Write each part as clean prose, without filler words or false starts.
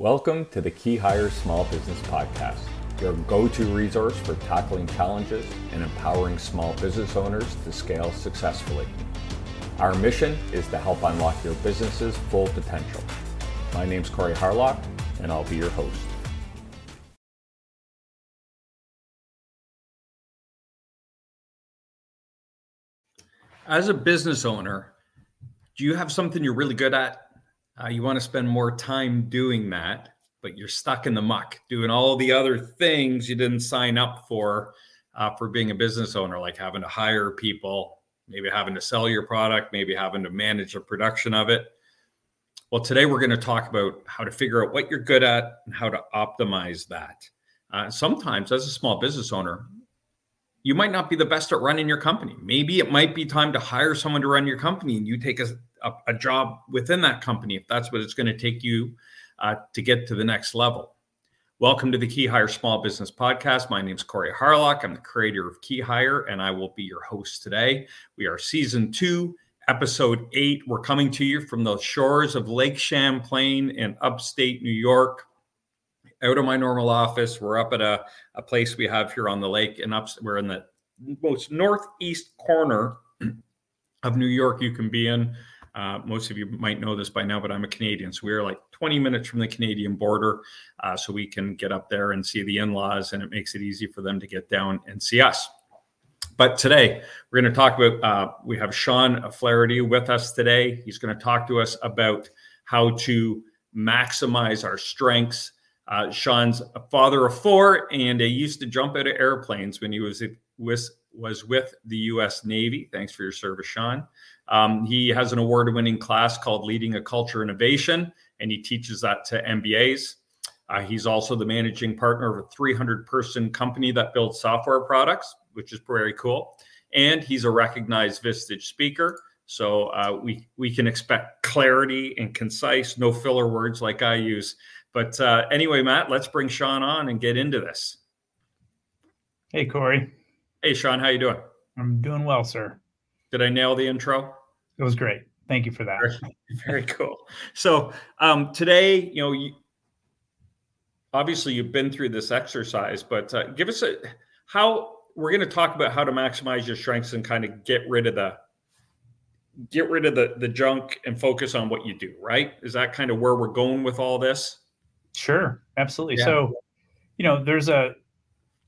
Welcome to the Key Hire Small Business Podcast, your go-to resource for tackling challenges and empowering small business owners to scale successfully. Our mission is to help unlock your business's full potential. My name's Corey Harlock, and I'll be your host. As a business owner, do you have something you're really good at? You want to spend more time doing that, but you're stuck in the muck doing all the other things you didn't sign up for being a business owner, like having to hire people, maybe having to sell your product, maybe having to manage the production of it. Well, today we're going to talk about how to figure out what you're good at and how to optimize that. Sometimes as a small business owner, you might not be the best at running your company. Maybe it might be time to hire someone to run your company and you take a job within that company, if that's what it's going to take you to get to the next level. Welcome to the Key Hire Small Business Podcast. My name is Corey Harlock. I'm the creator of Key Hire, and I will be your host today. We are Season 2, Episode 8. We're coming to you from the shores of Lake Champlain in upstate New York. Out of my normal office, we're up at a place we have here on the lake, and we're in the most northeast corner of New York you can be in. Most of you might know this by now, but I'm a Canadian. So we're like 20 minutes from the Canadian border. So we can get up there and see the in-laws, and it makes it easy for them to get down and see us. But today we're going to talk about, we have Sean Flaherty with us today. He's going to talk to us about how to maximize our strengths. Sean's a father of 4, and he used to jump out of airplanes when he was with the U.S. Navy. Thanks for your service, Sean. He has an award-winning class called Leading a Culture Innovation, and he teaches that to MBAs. He's also the managing partner of a 300-person company that builds software products, which is very cool. And he's a recognized Vistage speaker, so we can expect clarity and concise, no filler words like I use. But anyway, Matt, let's bring Sean on and get into this. Hey, Corey. Hey, Sean, how you doing? I'm doing well, sir. Did I nail the intro? It was great. Thank you for that. Very cool. So today, obviously you've been through this exercise, but give us how we're going to talk about how to maximize your strengths and kind of get rid of the junk and focus on what you do, right? Is that kind of where we're going with all this? Sure, absolutely. Yeah. So, there's a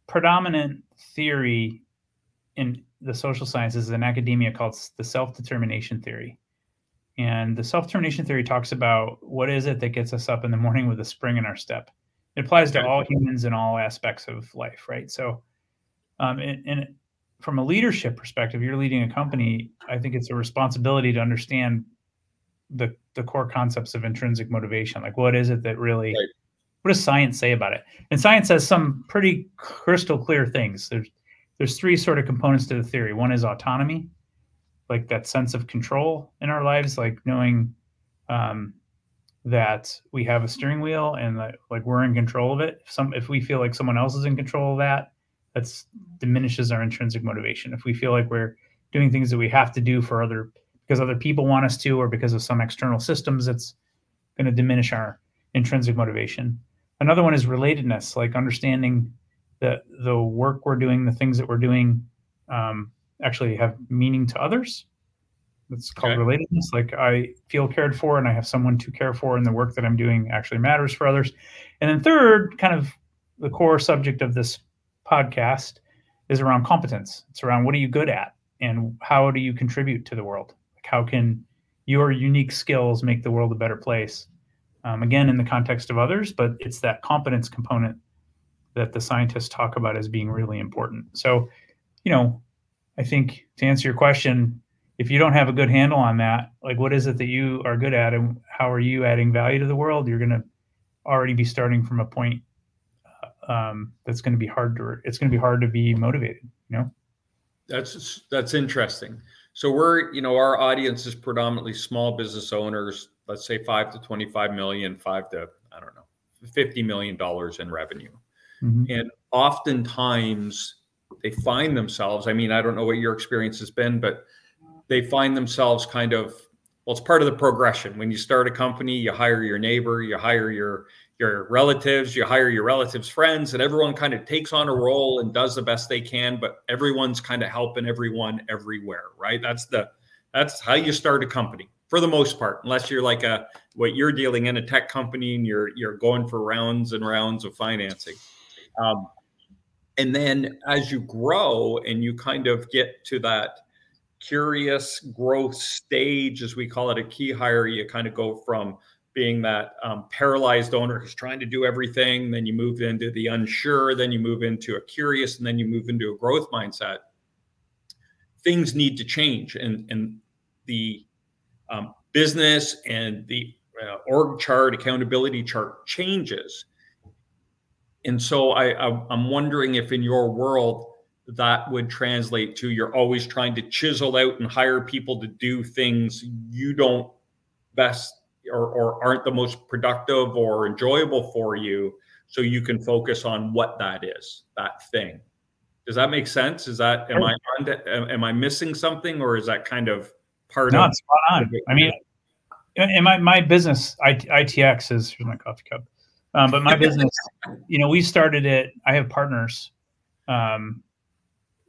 predominant theory in the social sciences and academia called the self-determination theory. And the self-determination theory talks about what is it that gets us up in the morning with a spring in our step. It applies to all humans in all aspects of life, right? So and from a leadership perspective, you're leading a company. I think it's a responsibility to understand the core concepts of intrinsic motivation. Like, what is it that really... Right. What does science say about it? And science has some pretty crystal clear things. There's 3 sort of components to the theory. One is autonomy, like that sense of control in our lives, like knowing that we have a steering wheel and that, like, we're in control of it. If we feel like someone else is in control of that, that diminishes our intrinsic motivation. If we feel like we're doing things that we have to do because other people want us to, or because of some external systems, it's going to diminish our intrinsic motivation. Another one is relatedness, like understanding that the work we're doing, the things that we're doing actually have meaning to others. It's called relatedness. Like, I feel cared for and I have someone to care for, and the work that I'm doing actually matters for others. And then third, kind of the core subject of this podcast is around competence. It's around what are you good at and how do you contribute to the world? Like, how can your unique skills make the world a better place? Again, in the context of others, but it's that competence component that the scientists talk about as being really important. So, I think to answer your question, if you don't have a good handle on that, like, what is it that you are good at and how are you adding value to the world, you're going to already be starting from a point that's going to be it's going to be hard to be motivated, That's interesting. So we're, our audience is predominantly small business owners, let's say 5 to 25 million, 5 to, I don't know, $50 million in revenue. Mm-hmm. And oftentimes they find themselves, I don't know what your experience has been, but they find themselves kind of, it's part of the progression. When you start a company, you hire your neighbor, you hire your your relatives, you hire your relatives' friends, and everyone kind of takes on a role and does the best they can, but everyone's kind of helping everyone everywhere, right? That's how you start a company for the most part, unless you're like what you're dealing in a tech company and you're going for rounds and rounds of financing. And then as you grow and you kind of get to that curious growth stage, as we call it, a key hire, you kind of go from being that paralyzed owner who's trying to do everything. Then you move into the unsure, then you move into a curious, and then you move into a growth mindset. Things need to change. And the business and the org chart, accountability chart changes. And so I'm wondering if in your world that would translate to you're always trying to chisel out and hire people to do things you don't best or aren't the most productive or enjoyable for you, so you can focus on what that is, that thing. Does that make sense? Is that, am I missing something, or is that kind of part of? No, spot on. I mean, in my business, ITX is my coffee cup. But my business, we started it. I have partners.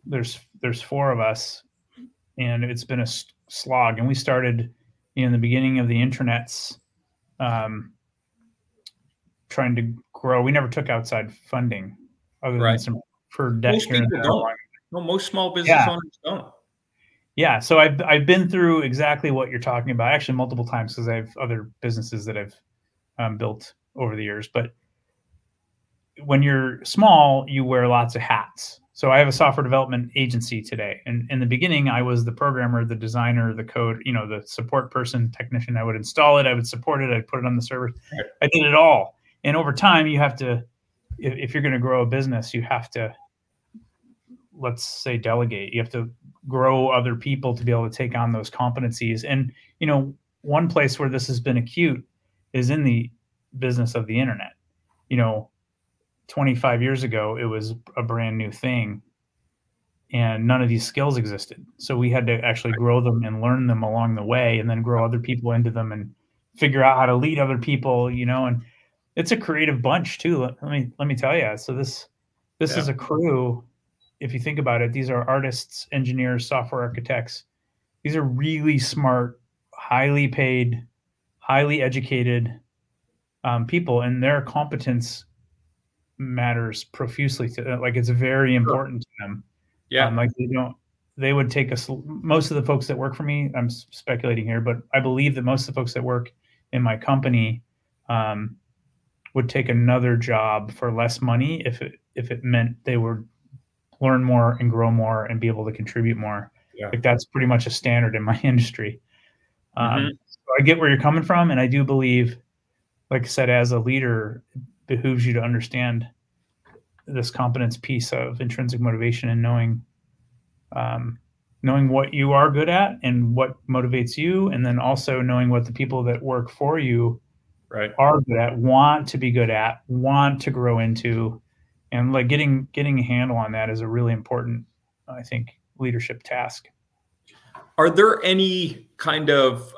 There's four of us, and it's been a slog. And we started in the beginning of the internets, trying to grow. We never took outside funding, other than some per debt. Most people don't. No, most small business owners don't. Yeah, so I've been through exactly what you're talking about, actually multiple times, because I have other businesses that I've built over the years. But when you're small, you wear lots of hats. So I have a software development agency today. And in the beginning, I was the programmer, the designer, the code, the support person, technician. I would install it. I would support it. I'd put it on the server. I did it all. And over time, you have to, if you're going to grow a business, you have to, let's say, delegate. You have to grow other people to be able to take on those competencies. And, one place where this has been acute is in the business of the internet. 25 years ago, it was a brand new thing, and none of these skills existed. So we had to actually grow them and learn them along the way, and then grow other people into them and figure out how to lead other people, and it's a creative bunch too. Let me tell you. So this is a crew. If you think about it, these are artists, engineers, software architects. These are really smart, highly paid, highly educated people, and their competence matters profusely to it's very important to them. They would take us. Most of the folks that work for me, I'm speculating here, but I believe that most of the folks that work in my company would take another job for less money if it meant they would learn more and grow more and be able to contribute more. That's pretty much a standard in my industry. So I get where you're coming from, and I do believe, like I said, as a leader, it behooves you to understand this competence piece of intrinsic motivation and knowing what you are good at and what motivates you, and then also knowing what the people that work for you are good at, want to be good at, want to grow into, and getting a handle on that is a really important, I think, leadership task. Are there any kind of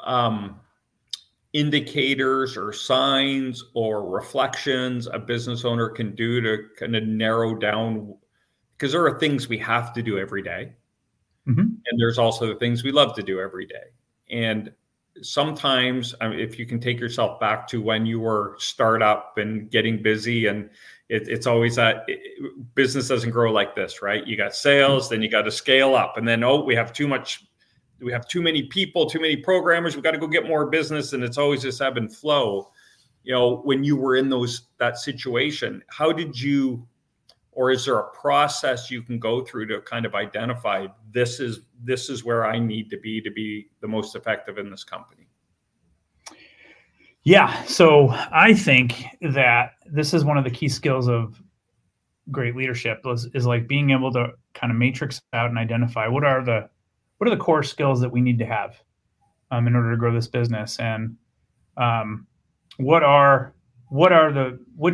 indicators or signs or reflections a business owner can do to kind of narrow down, because there are things we have to do every day. And there's also the things we love to do every day. And sometimes if you can take yourself back to when you were startup and getting busy, and it's always that business doesn't grow like this, right? You got sales, then you got to scale up, and then, we have too many people, too many programmers. We've got to go get more business. And it's always this ebb and flow. When you were in that situation, how did you, or is there a process you can go through to kind of identify this is where I need to be the most effective in this company? Yeah. So I think that this is one of the key skills of great leadership is like being able to kind of matrix out and identify what are the core skills that we need to have in order to grow this business, and which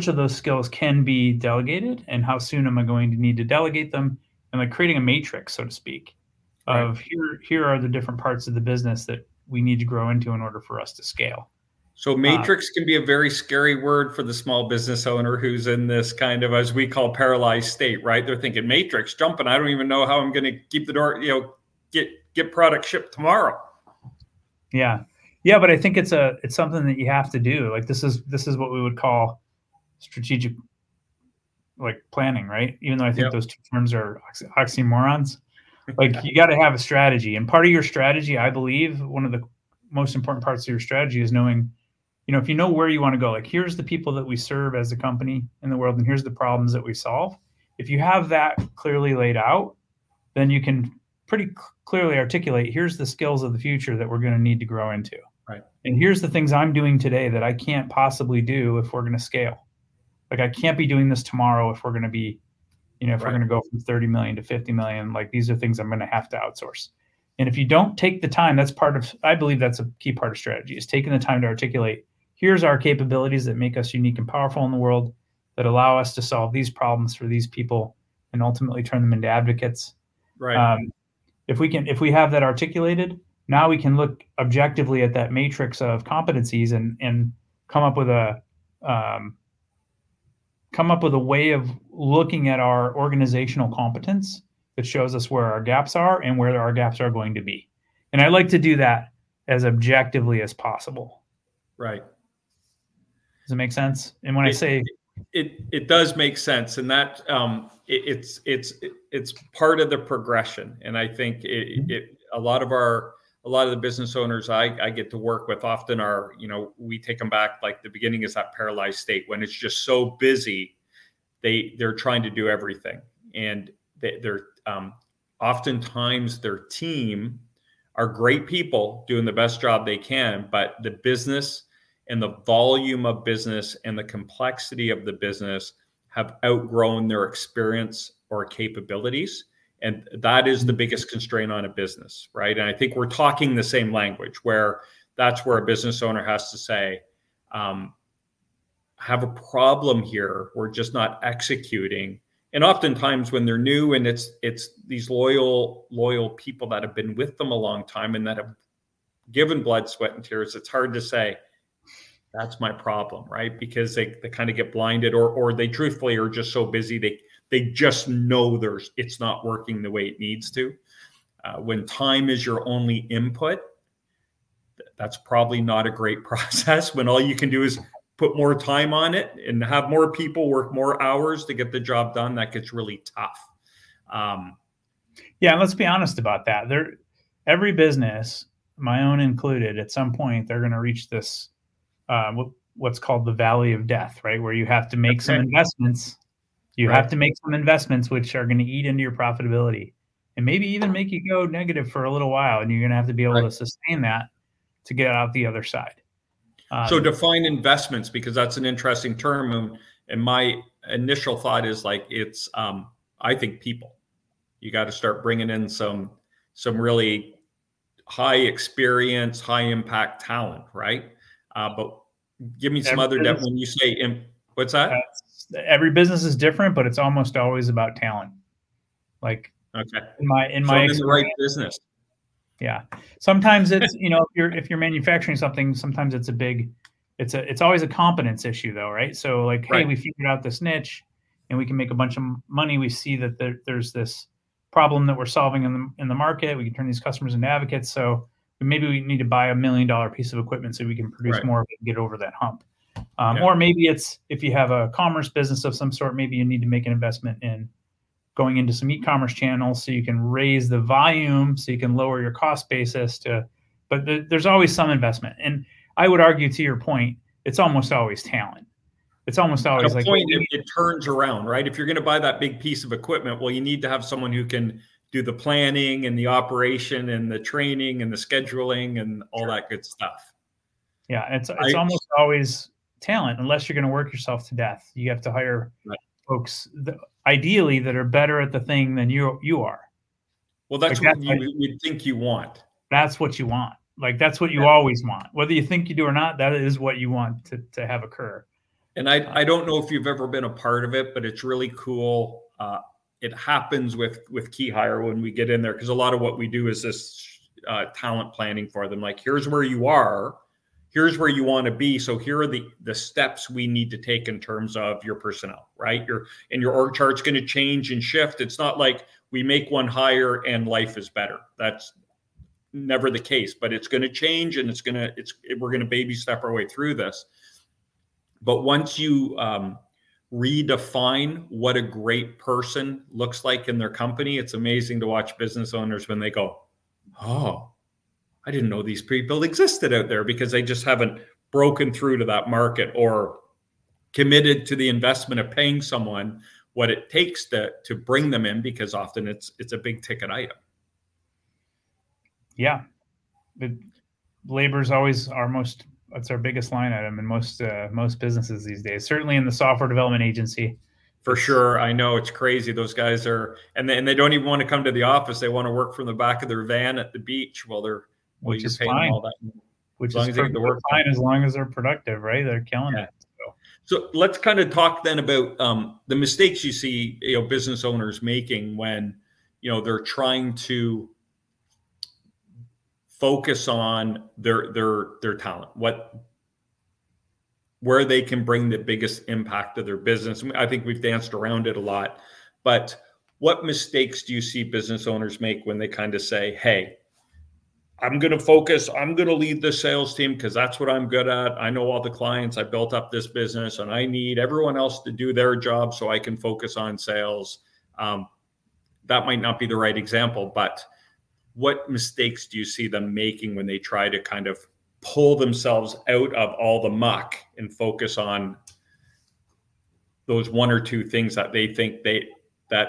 of those skills can be delegated, and how soon am I going to need to delegate them, and like creating a matrix, so to speak, of here are the different parts of the business that we need to grow into in order for us to scale. So matrix can be a very scary word for the small business owner who's in this kind of, as we call, paralyzed state, right? They're thinking matrix jumping. I don't even know how I'm going to keep the door, get product shipped tomorrow. Yeah. Yeah. But I think it's something that you have to do. Like this is what we would call strategic, like, planning, right? Even though I think those two terms are oxymorons, like you got to have a strategy. And part of your strategy, I believe one of the most important parts of your strategy is knowing, you know, if you know where you want to go, like here's the people that we serve as a company in the world, and here's the problems that we solve. If you have that clearly laid out, then you can pretty clearly articulate, here's the skills of the future that we're going to need to grow into. Right. And here's the things I'm doing today that I can't possibly do if we're going to scale. Like I can't be doing this tomorrow if we're going to be, you know, if we're going to go from 30 million to 50 million, like these are things I'm going to have to outsource. And if you don't take the time, that's part of, I believe that's a key part of strategy, is taking the time to articulate, here's our capabilities that make us unique and powerful in the world, that allow us to solve these problems for these people and ultimately turn them into advocates. Right. If we have that articulated, now we can look objectively at that matrix of competencies and come up with a way of looking at our organizational competence that shows us where our gaps are and where our gaps are going to be. And I like to do that as objectively as possible. Right. Does it make sense? And when I say it does make sense, and that it's part of the progression. And I think a lot of the business owners I get to work with often are, you know, we take them back, like the beginning is that paralyzed state when it's just so busy, they're trying to do everything, and they're oftentimes their team are great people doing the best job they can, but the business and the volume of business and the complexity of the business have outgrown their experience or capabilities. And that is the biggest constraint on a business, right? And I think we're talking the same language, where that's where a business owner has to say, have a problem here. We're just not executing. And oftentimes when they're new, and it's these loyal people that have been with them a long time and that have given blood, sweat, and tears, it's hard to say, that's my problem, right? Because they kind of get blinded, or they truthfully are just so busy, they just know it's not working the way it needs to. When time is your only input, that's probably not a great process. When all you can do is put more time on it and have more people work more hours to get the job done, that gets really tough. Yeah, let's be honest about that. Every business, my own included, at some point, they're going to reach this, what's called the valley of death, right? Where you have to make some investments. You have to make some investments which are going to eat into your profitability and maybe even make you go negative for a little while. And you're going to have to be able to sustain that to get out the other side. So define investments, because that's an interesting term. And my initial thought is like, it's, I think people, you got to start bringing in some really high experience, high impact talent. Right. But give me some when you say, what's that? Every business is different, but it's almost always about talent. Like in the right business. Yeah. Sometimes it's, you know, if you're manufacturing something, sometimes it's it's always a competence issue though. Right. So like, hey, we figured out this niche and we can make a bunch of money. We see that there's this problem that we're solving in the market. We can turn these customers into advocates. So maybe we need to buy a $1 million piece of equipment so we can produce more of it and get over that hump. Or maybe it's, if you have a commerce business of some sort, maybe you need to make an investment in going into some e-commerce channels so you can raise the volume, so you can lower your cost basis but there's always some investment. And I would argue, to your point, it's almost always talent. It's almost always like it turns around, right? If you're going to buy that big piece of equipment, well, you need to have someone who can do the planning and the operation and the training and the scheduling and all that good stuff. Yeah. It's almost always talent, unless you're going to work yourself to death. You have to hire folks ideally that are better at the thing than you are. Well, that's what you think you want. That's what you want. Like, that's what you always want. Whether you think you do or not, that is what you want to have occur. And I don't know if you've ever been a part of it, but it's really cool. It happens with Key Hire when we get in there, because a lot of what we do is this talent planning for them. Like, here's where you are. here's where you want to be. So here are the steps we need to take in terms of your personnel, right? Your org chart's going to change and shift. It's not like we make one hire and life is better. That's never the case, but it's going to change, and we're going to baby step our way through this. But once you redefine what a great person looks like in their company, it's amazing to watch business owners when they go, oh, I didn't know these people existed out there, because they just haven't broken through to that market or committed to the investment of paying someone what it takes to bring them in, because often it's a big ticket item. Yeah. Labor is always that's our biggest line item in most businesses these days, certainly in the software development agency. For sure. I know, it's crazy. Those guys are, and they don't even want to come to the office. They want to work from the back of their van at the beach while they're, while you're paying them all that. Which is fine, as long as they're productive, right? They're killing it. So let's kind of talk then about the mistakes you see, business owners making when, they're trying to focus on their talent, where they can bring the biggest impact to their business. I think we've danced around it a lot, but what mistakes do you see business owners make when they kind of say, hey, I'm going to focus, I'm going to lead the sales team because that's what I'm good at. I know all the clients, I built up this business, and I need everyone else to do their job so I can focus on sales. That might not be the right example, but what mistakes do you see them making when they try to kind of pull themselves out of all the muck and focus on those one or two things that they think that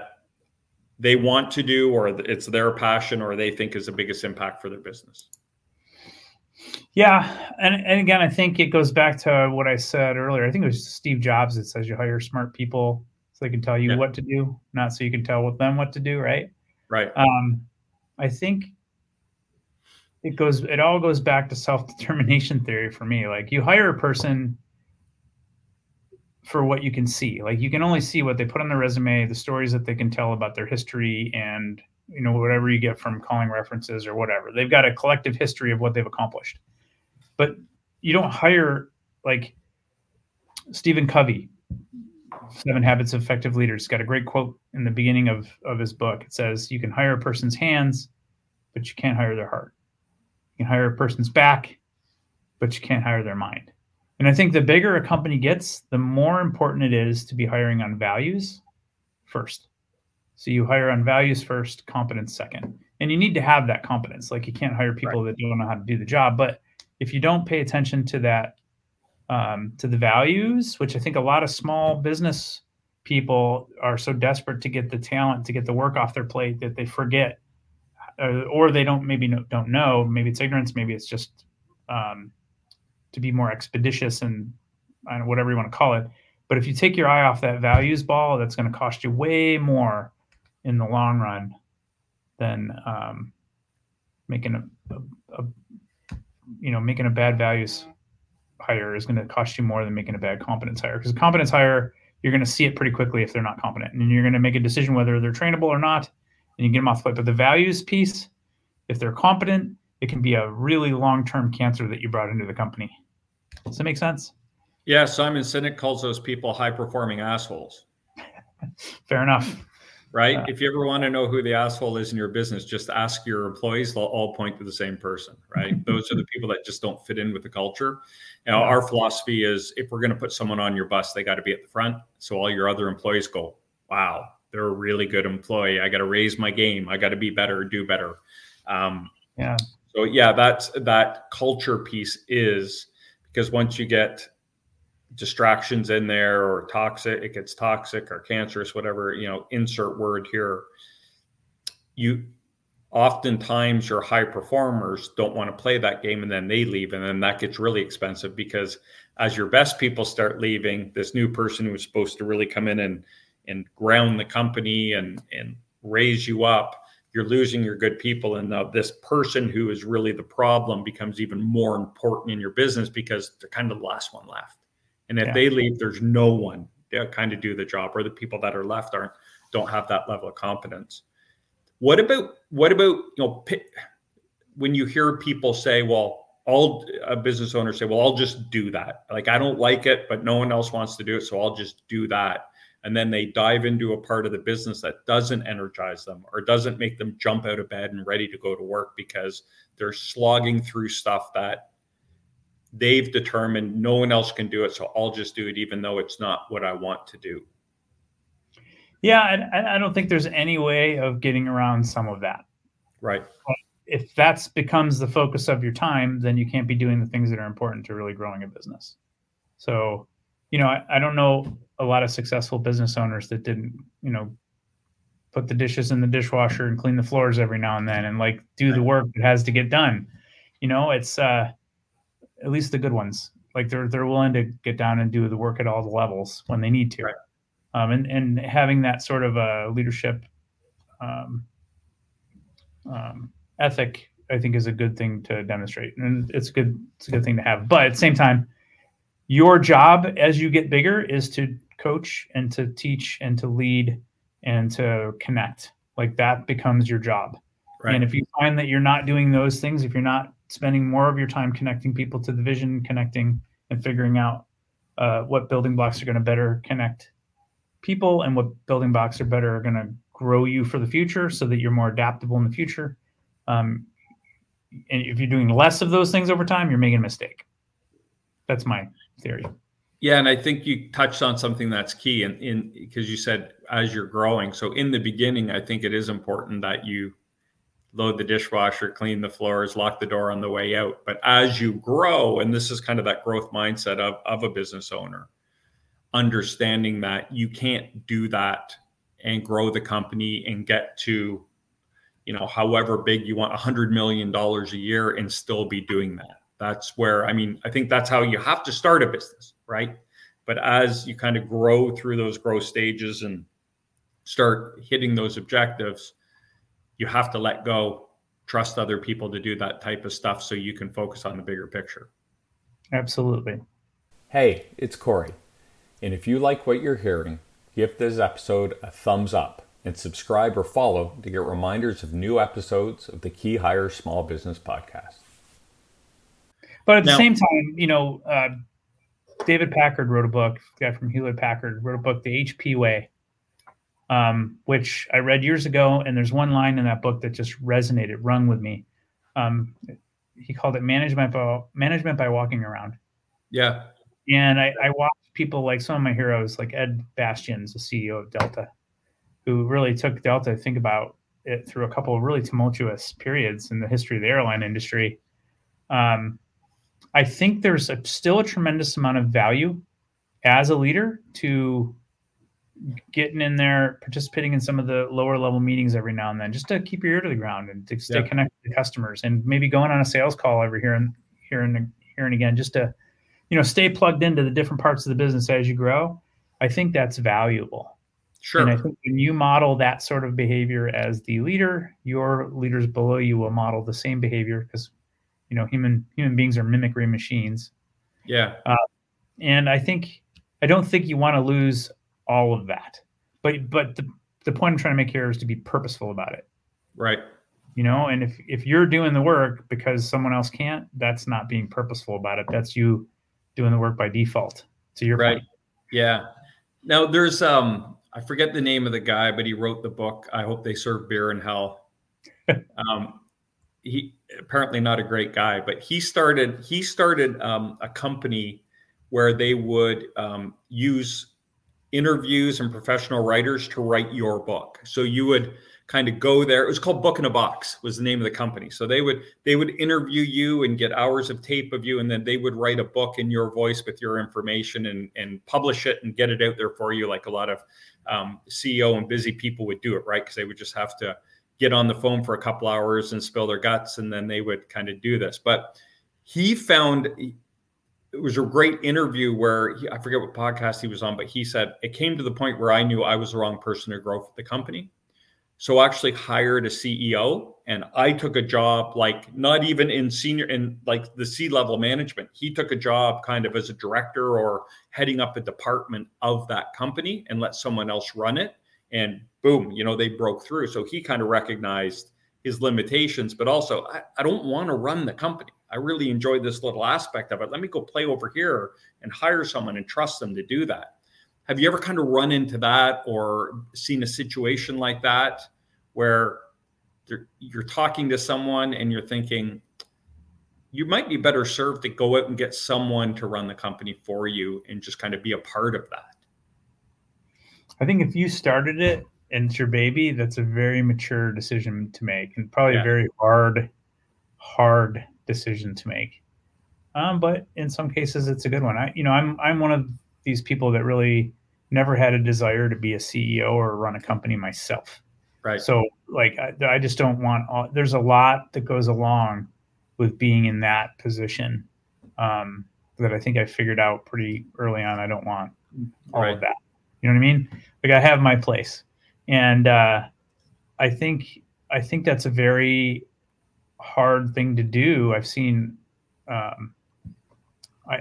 they want to do, or it's their passion, or they think is the biggest impact for their business? Yeah. And again, I think it goes back to what I said earlier. I think it was Steve Jobs that says you hire smart people so they can tell you what to do, not so you can tell them what to do. Right. Right. I think it all goes back to self-determination theory for me. Like, you hire a person for what you can see. Like, you can only see what they put on their resume, the stories that they can tell about their history, and whatever you get from calling references or whatever. They've got a collective history of what they've accomplished. But you don't hire, like, Stephen Covey, Seven Habits of Effective Leaders, got a great quote in the beginning of his book. It says, you can hire a person's hands, but you can't hire their heart. You can hire a person's back, but you can't hire their mind. And I think the bigger a company gets, the more important it is to be hiring on values first. So you hire on values first, competence second. And you need to have that competence. Like, you can't hire people that don't know how to do the job. But if you don't pay attention to that, to the values, which I think a lot of small business people are so desperate to get the talent, to get the work off their plate, that they forget, or they don't know. Maybe it's ignorance. Maybe it's just to be more expeditious, and I don't know, whatever you want to call it. But if you take your eye off that values ball, that's going to cost you way more in the long run than making a bad values hire is going to cost you more than making a bad competence hire. Because a competence hire, you're going to see it pretty quickly if they're not competent, and you're going to make a decision whether they're trainable or not, and you get them off the plate. But the values piece, if they're competent, it can be a really long-term cancer that you brought into the company. Does that make sense? Yeah, Simon Sinek calls those people high-performing assholes. Fair enough. Right? If you ever want to know who the asshole is in your business, just ask your employees. They'll all point to the same person, right? Those are the people that just don't fit in with the culture. Now, our philosophy is, if we're going to put someone on your bus, they got to be at the front. So all your other employees go, wow, they're a really good employee. I got to raise my game. I got to be better, do better. So yeah, that's that culture piece, is because once you get distractions in there, or toxic, it gets toxic or cancerous, whatever, insert word here. You oftentimes, your high performers don't want to play that game, and then they leave. And then that gets really expensive, because as your best people start leaving, this new person who's supposed to really come in and ground the company and raise you up, you're losing your good people. And this person who is really the problem becomes even more important in your business, because they're kind of the last one left. And if they leave, there's no one to kind of do the job, or the people that are left don't have that level of competence. What about when you hear people say, well, all business owners say, well, I'll just do that. Like, I don't like it, but no one else wants to do it, so I'll just do that. And then they dive into a part of the business that doesn't energize them or doesn't make them jump out of bed and ready to go to work, because they're slogging through stuff that they've determined no one else can do it, so I'll just do it, even though it's not what I want to do. Yeah, and I don't think there's any way of getting around some of that. Right. But if that becomes the focus of your time, then you can't be doing the things that are important to really growing a business. So, you know, I don't know a lot of successful business owners that didn't, you know, put the dishes in the dishwasher and clean the floors every now and then and like do the work that has to get done. You know, it's at least the good ones, like they're willing to get down and do the work at all the levels when they need to. Right. And having that sort of a leadership ethic, I think, is a good thing to demonstrate, and it's a good thing to have. But at the same time, your job as you get bigger is to coach and to teach and to lead and to connect. Like, that becomes your job. Right. And if you find that you're not doing those things, if you're not spending more of your time connecting people to the vision, connecting and figuring out what building blocks are going to better connect people and what building blocks are better are going to grow you for the future so that you're more adaptable in the future. And if you're doing less of those things over time, you're making a mistake. That's my theory. Yeah. And I think you touched on something that's key in because you said, as you're growing. So in the beginning, I think it is important that you load the dishwasher, clean the floors, lock the door on the way out. But as you grow, and this is kind of that growth mindset of a business owner, understanding that you can't do that and grow the company and get to, you know, however big you want, $100 million a year, and still be doing that. That's where, I mean, I think that's how you have to start a business, right? But as you kind of grow through those growth stages and start hitting those objectives, you have to let go, trust other people to do that type of stuff so you can focus on the bigger picture. Absolutely. Hey, it's Corey. And if you like what you're hearing, give this episode a thumbs up and subscribe or follow to get reminders of new episodes of the Key Hire Small Business Podcast. But at the same time, you know, David Packard wrote a book, a guy from Hewlett-Packard wrote a book, The HP Way, which I read years ago. And there's one line in that book that just resonated, rung with me. He called it management by walking around. Yeah. And I watched people like some of my heroes, like Ed Bastian, the CEO of Delta, who really took Delta, I think about it, through a couple of really tumultuous periods in the history of the airline industry. I think there's still a tremendous amount of value as a leader to getting in there, participating in some of the lower level meetings every now and then, just to keep your ear to the ground and to stay connected to customers, and maybe going on a sales call every here and again, just to, you know, stay plugged into the different parts of the business as you grow. I think that's valuable. Sure. And I think when you model that sort of behavior as the leader, your leaders below you will model the same behavior, because, you know, human beings are mimicry machines. Yeah. And I don't think you want to lose all of that, but the point I'm trying to make here is to be purposeful about it. Right. You know, and if you're doing the work because someone else can't, that's not being purposeful about it. That's you doing the work by default, to your point. Yeah. Now there's, I forget the name of the guy, but he wrote the book, I Hope They Serve Beer in Hell. He apparently not a great guy, but he started a company where they would use interviews and professional writers to write your book. So you would kind of go there. It was called Book in a Box, was the name of the company. So they would interview you and get hours of tape of you, and then they would write a book in your voice with your information and publish it and get it out there for you, like a lot of CEO and busy people would do it, right? Because they would just have to get on the phone for a couple hours and spill their guts, and then they would kind of do this. But he found, it was a great interview where I forget what podcast he was on, but he said, it came to the point where I knew I was the wrong person to grow the company. So I actually hired a CEO, and I took a job, like not even in senior, in like the C-level management. He took a job kind of as a director or heading up a department of that company and let someone else run it. And boom, you know, they broke through. So he kind of recognized his limitations, but also I don't want to run the company. I really enjoyed this little aspect of it. Let me go play over here and hire someone and trust them to do that. Have you ever kind of run into that or seen a situation like that where you're talking to someone and you're thinking, you might be better served to go out and get someone to run the company for you and just kind of be a part of that? I think if you started it and it's your baby, that's a very mature decision to make, and probably a very hard decision to make. But in some cases, it's a good one. I'm one of these people that really never had a desire to be a CEO or run a company myself. Right. So like, I just don't want, there's a lot that goes along with being in that position that I think I figured out pretty early on. I don't want all of that. You know what I mean? Like, I have my place. And I think that's a very hard thing to do. I've seen, I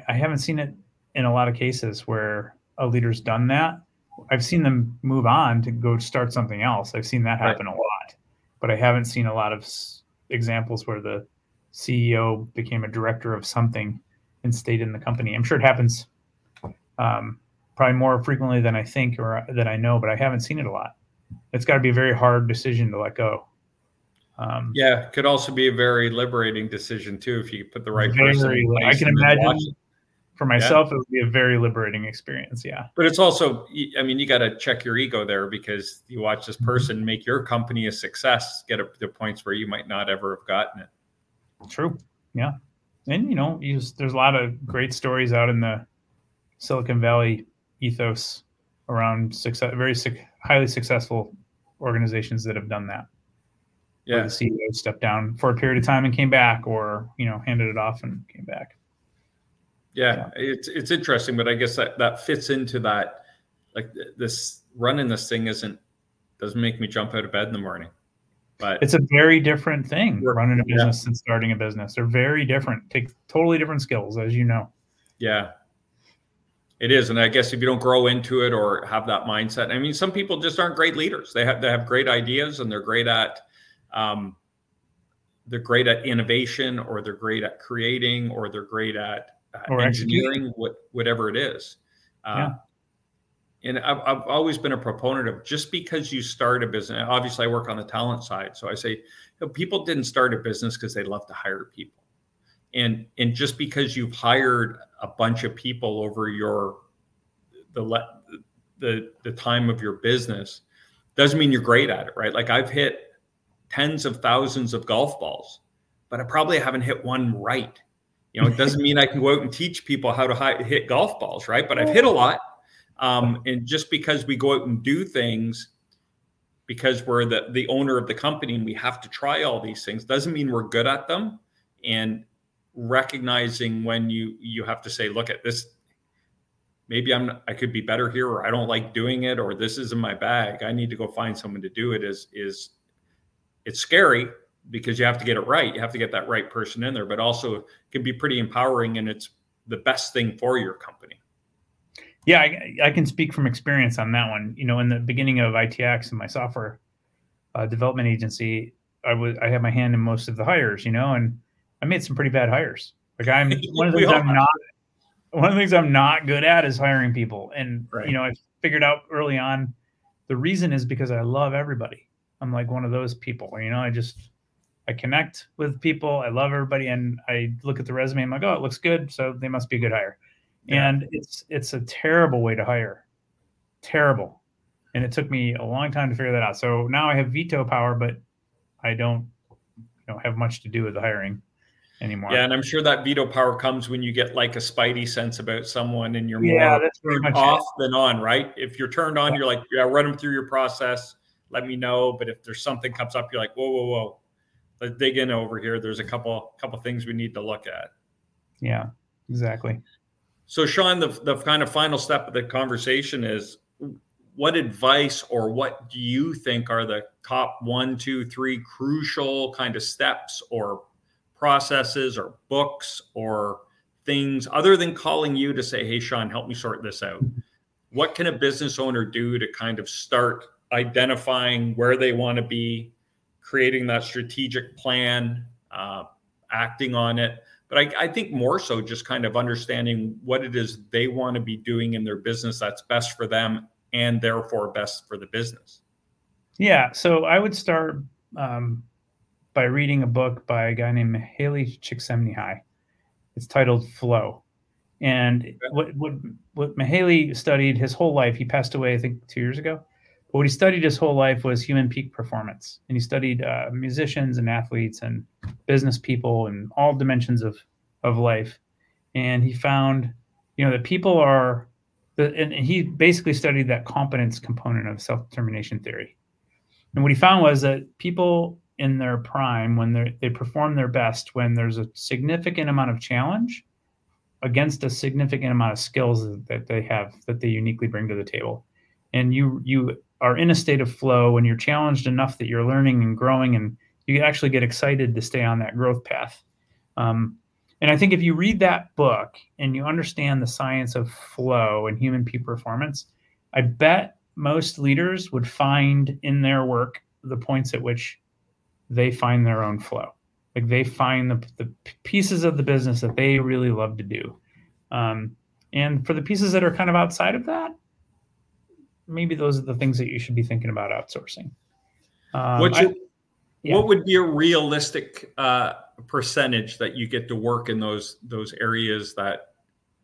haven't seen it in a lot of cases where a leader's done that. I've seen them move on to go start something else. I've seen that happen a lot, but I haven't seen a lot of examples where the CEO became a director of something and stayed in the company. I'm sure it happens probably more frequently than I think or that I know, but I haven't seen it a lot. It's got to be a very hard decision to let go. It could also be a very liberating decision too if you put the right person in place. I can imagine for myself it would be a very liberating experience. Yeah, but it's also, I mean, you got to check your ego there, because you watch this person make your company a success, get up to points where you might not ever have gotten it. True. Yeah. And there's a lot of great stories out in the Silicon Valley ethos around success, very highly successful organizations that have done that. Yeah. Where the CEO stepped down for a period of time and came back, or, handed it off and came back. Yeah. It's interesting, but I guess that fits into that. Like, this running this thing doesn't make me jump out of bed in the morning. But it's a very different thing, running a business and starting a business. They're very different. Take totally different skills, as you know. Yeah, it is. And I guess if you don't grow into it or have that mindset, I mean, some people just aren't great leaders. They have great ideas, and they're great at innovation, or they're great at creating, or they're great at engineering, whatever it is. And I've always been a proponent of, just because you start a business, obviously I work on the talent side. So I say, people didn't start a business because they love to hire people. And just because you've hired a bunch of people over the time of your business doesn't mean you're great at it, right? Like, I've hit tens of thousands of golf balls, but I probably haven't hit one right. It doesn't mean I can go out and teach people how to hit golf balls, right? But I've hit a lot. And just because we go out and do things because we're the owner of the company and we have to try all these things doesn't mean we're good at them. And recognizing when you have to say, look at this, maybe I could be better here, or I don't like doing it, or this isn't my bag. I need to go find someone to do it is it's scary because you have to get it right. You have to get that right person in there, but also it can be pretty empowering, and it's the best thing for your company. Yeah, I can speak from experience on that one. In the beginning of ITX and my software development agency, I had my hand in most of the hires, and I made some pretty bad hires. Like, one of the things I'm not good at is hiring people. And I figured out early on the reason is because I love everybody. I'm like one of those people. I connect with people. I love everybody, and I look at the resume. I'm like, oh, it looks good, so they must be a good hire. Yeah. And it's a terrible way to hire. Terrible. And it took me a long time to figure that out. So now I have veto power, but I don't have much to do with the hiring anymore. Yeah, and I'm sure that veto power comes when you get like a spidey sense about someone and you're more turned off than on, right? If you're turned on, you're like, yeah, run them through your process. Let me know. But if there's something comes up, you're like, whoa. Let's dig in over here. There's a couple things we need to look at. Yeah, exactly. So, Sean, the kind of final step of the conversation is, what advice or what do you think are the top 1, 2, 3 crucial kind of steps or processes or books or things, other than calling you to say, hey, Sean, help me sort this out? What can a business owner do to kind of start identifying where they want to be, creating that strategic plan, acting on it, But I think more so just kind of understanding what it is they want to be doing in their business that's best for them and therefore best for the business. Yeah. So I would start by reading a book by a guy named Mihaly Csikszentmihalyi. It's titled Flow. And what Mihaly studied his whole life, he passed away, I think, 2 years ago. But what he studied his whole life was human peak performance. And he studied musicians and athletes and business people and all dimensions of life. And he found, that people are, and he basically studied that competence component of self-determination theory. And what he found was that people in their prime, when they perform their best, when there's a significant amount of challenge against a significant amount of skills that they have, that they uniquely bring to the table. And you are in a state of flow when you're challenged enough that you're learning and growing, and you actually get excited to stay on that growth path. And I think if you read that book and you understand the science of flow and human peak performance, I bet most leaders would find in their work the points at which they find their own flow. Like they find the pieces of the business that they really love to do. And for the pieces that are kind of outside of that, maybe those are the things that you should be thinking about outsourcing. What would be a realistic percentage that you get to work in those areas that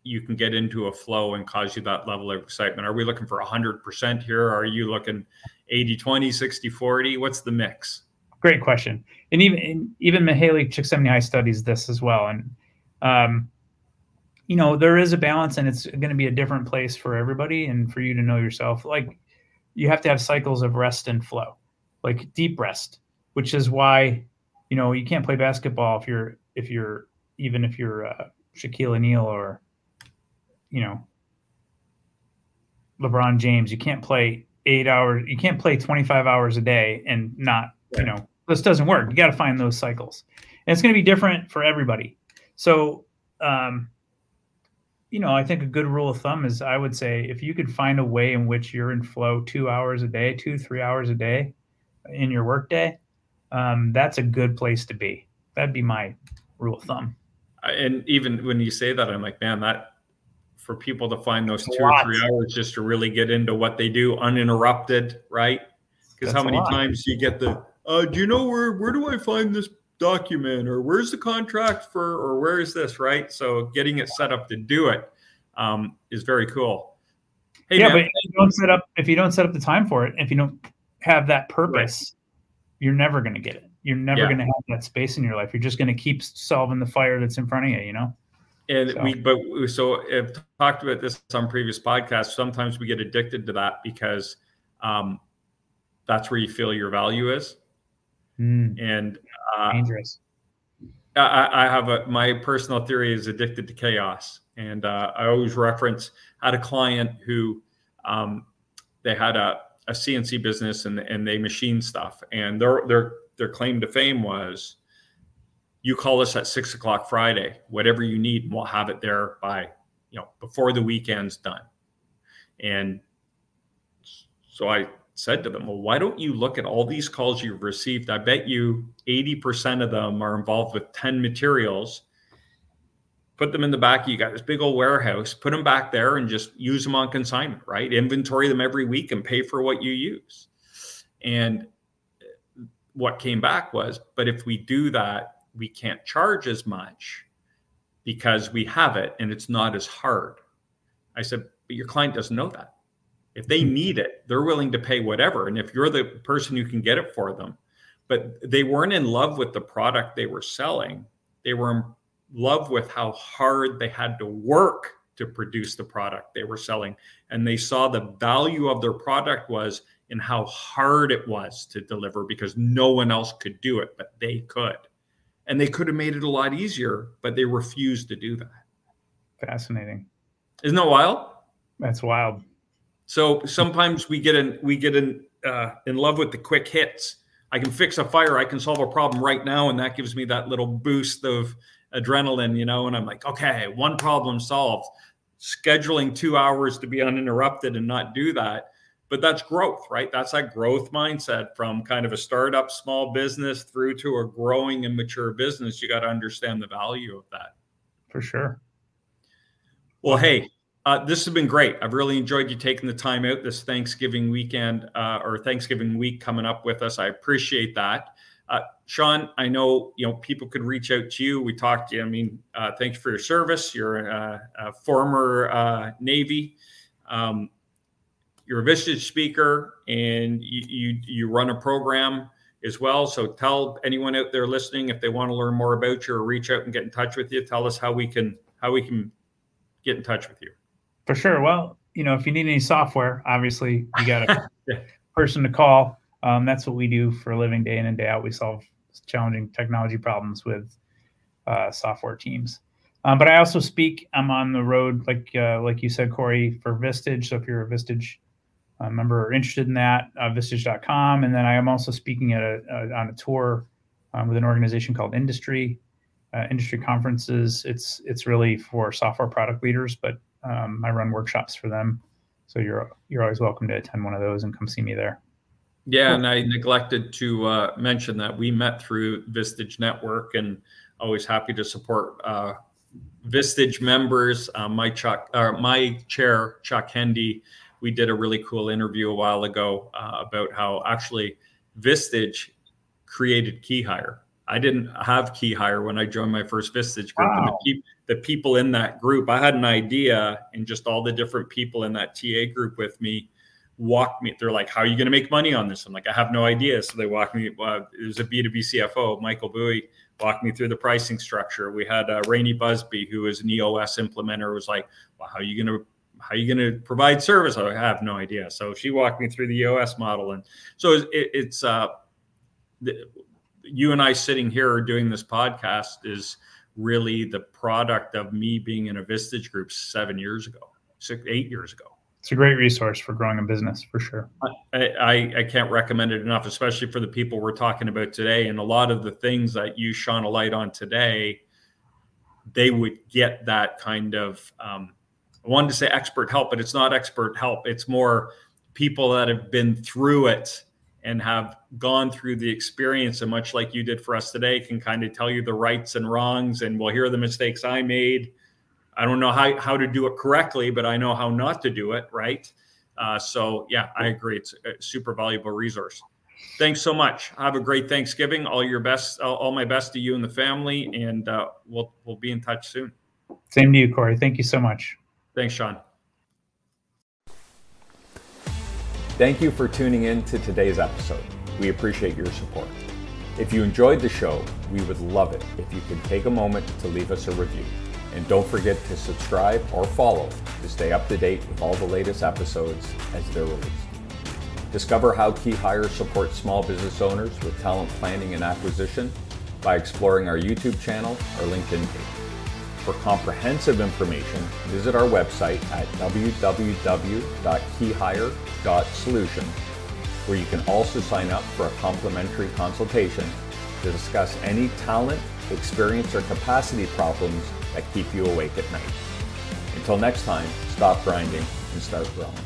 you can get into a flow and cause you that level of excitement? Are we looking for 100% here? Are you looking 80/20, 60/40? What's the mix? Great question. And even Mihaly Csikszentmihalyi studies this as well. And, there is a balance, and it's going to be a different place for everybody and for you to know yourself. Like you have to have cycles of rest and flow, like deep rest, which is why, you can't play basketball if you're Shaquille O'Neal or, LeBron James. You can't play 8 hours. You can't play 25 hours a day and not, this doesn't work. You got to find those cycles, and it's going to be different for everybody. So, I think a good rule of thumb is, I would say, if you could find a way in which you're in flow 2 hours a day, 2-3 hours a day in your workday, that's a good place to be. That'd be my rule of thumb. And even when you say that, I'm like, man, that for people to find those 2 or 3 hours just to really get into what they do uninterrupted, right? Because how many times you get the do you know where do I find this document, or where's the contract for, or where is this, right? So getting it set up to do it is very cool. Hey, yeah, man. But if you don't set up the time for it, if you don't have that purpose, right, you're never going to get it. You're never going to have that space in your life. You're just going to keep solving the fire that's in front of you, And so I've talked about this on previous podcasts. Sometimes we get addicted to that because that's where you feel your value is. And dangerous. I have my personal theory is addicted to chaos. And I always reference, I had a client who they had a CNC business and they machine stuff. And their claim to fame was, you call us at 6:00 Friday, whatever you need, and we'll have it there by, before the weekend's done. And so I said to them, well, why don't you look at all these calls you've received? I bet you 80% of them are involved with 10 materials. Put them in the back. You got this big old warehouse, put them back there and just use them on consignment, right? Inventory them every week and pay for what you use. And what came back was, but if we do that, we can't charge as much because we have it and it's not as hard. I said, but your client doesn't know that. If they need it, they're willing to pay whatever. And if you're the person who can get it for them, but they weren't in love with the product they were selling. They were in love with how hard they had to work to produce the product they were selling. And they saw the value of their product was in how hard it was to deliver because no one else could do it, but they could. And they could have made it a lot easier, but they refused to do that. Fascinating. Isn't that wild? That's wild. So sometimes we get in love with the quick hits. I can fix a fire. I can solve a problem right now. And that gives me that little boost of adrenaline, and I'm like, okay, one problem solved. Scheduling 2 hours to be uninterrupted and not do that. But that's growth, right? That's that growth mindset from kind of a startup small business through to a growing and mature business. You got to understand the value of that. for sure. Well, hey, this has been great. I've really enjoyed you taking the time out this Thanksgiving weekend or Thanksgiving week coming up with us. I appreciate that. Sean, I know, people could reach out to you. We talked, thanks for your service. You're a former Navy. You're a Vistage speaker and you run a program as well. So tell anyone out there listening, if they want to learn more about you or reach out and get in touch with you, tell us how we can get in touch with you. For sure. Well, if you need any software, obviously you got a person to call. That's what we do for a living, day in and day out. We solve challenging technology problems with software teams. But I also speak. I'm on the road, like you said, Corey, for Vistage. So if you're a Vistage member or interested in that, vistage.com. And then I am also speaking at on a tour with an organization called Industry Conferences. It's really for software product leaders, but I run workshops for them. So you're always welcome to attend one of those and come see me there. Yeah, and I neglected to mention that we met through Vistage Network, and always happy to support Vistage members. My chair, Chuck Hendy, we did a really cool interview a while ago about how actually Vistage created Key Hire. I didn't have Key Hire when I joined my first Vistage group. Wow. And the people in that group, I had an idea, and just all the different people in that TA group with me walked me. They're like, how are you going to make money on this? I'm like, I have no idea. So they walked me. It was a B2B CFO, Michael Bowie, walked me through the pricing structure. We had Rainey Busby, who was an EOS implementer, was like, well, how are you going to provide service? I have no idea. So she walked me through the EOS model. And so it's you and I sitting here are doing this podcast is really the product of me being in a Vistage group 8 years ago. It's a great resource for growing a business, for sure. I can't recommend it enough, especially for the people we're talking about today. And a lot of the things that you shone a light on today, they would get that kind of, I wanted to say expert help, but it's not expert help. It's more people that have been through it and have gone through the experience, and much like you did for us today, can kind of tell you the rights and wrongs, and well, here are the mistakes I made. I don't know how to do it correctly, but I know how not to do it, right? So yeah, I agree. It's a super valuable resource. Thanks so much. Have a great Thanksgiving. All my best to you and the family, and we'll be in touch soon. Same to you, Corey. Thank you so much. Thanks, Sean. Thank you for tuning in to today's episode. We appreciate your support. If you enjoyed the show, we would love it if you could take a moment to leave us a review. And don't forget to subscribe or follow to stay up to date with all the latest episodes as they're released. Discover how Key Hire supports small business owners with talent planning and acquisition by exploring our YouTube channel or LinkedIn page. For comprehensive information, visit our website at www.keyhire.solution, where you can also sign up for a complimentary consultation to discuss any talent, experience, or capacity problems that keep you awake at night. Until next time, stop grinding and start growing.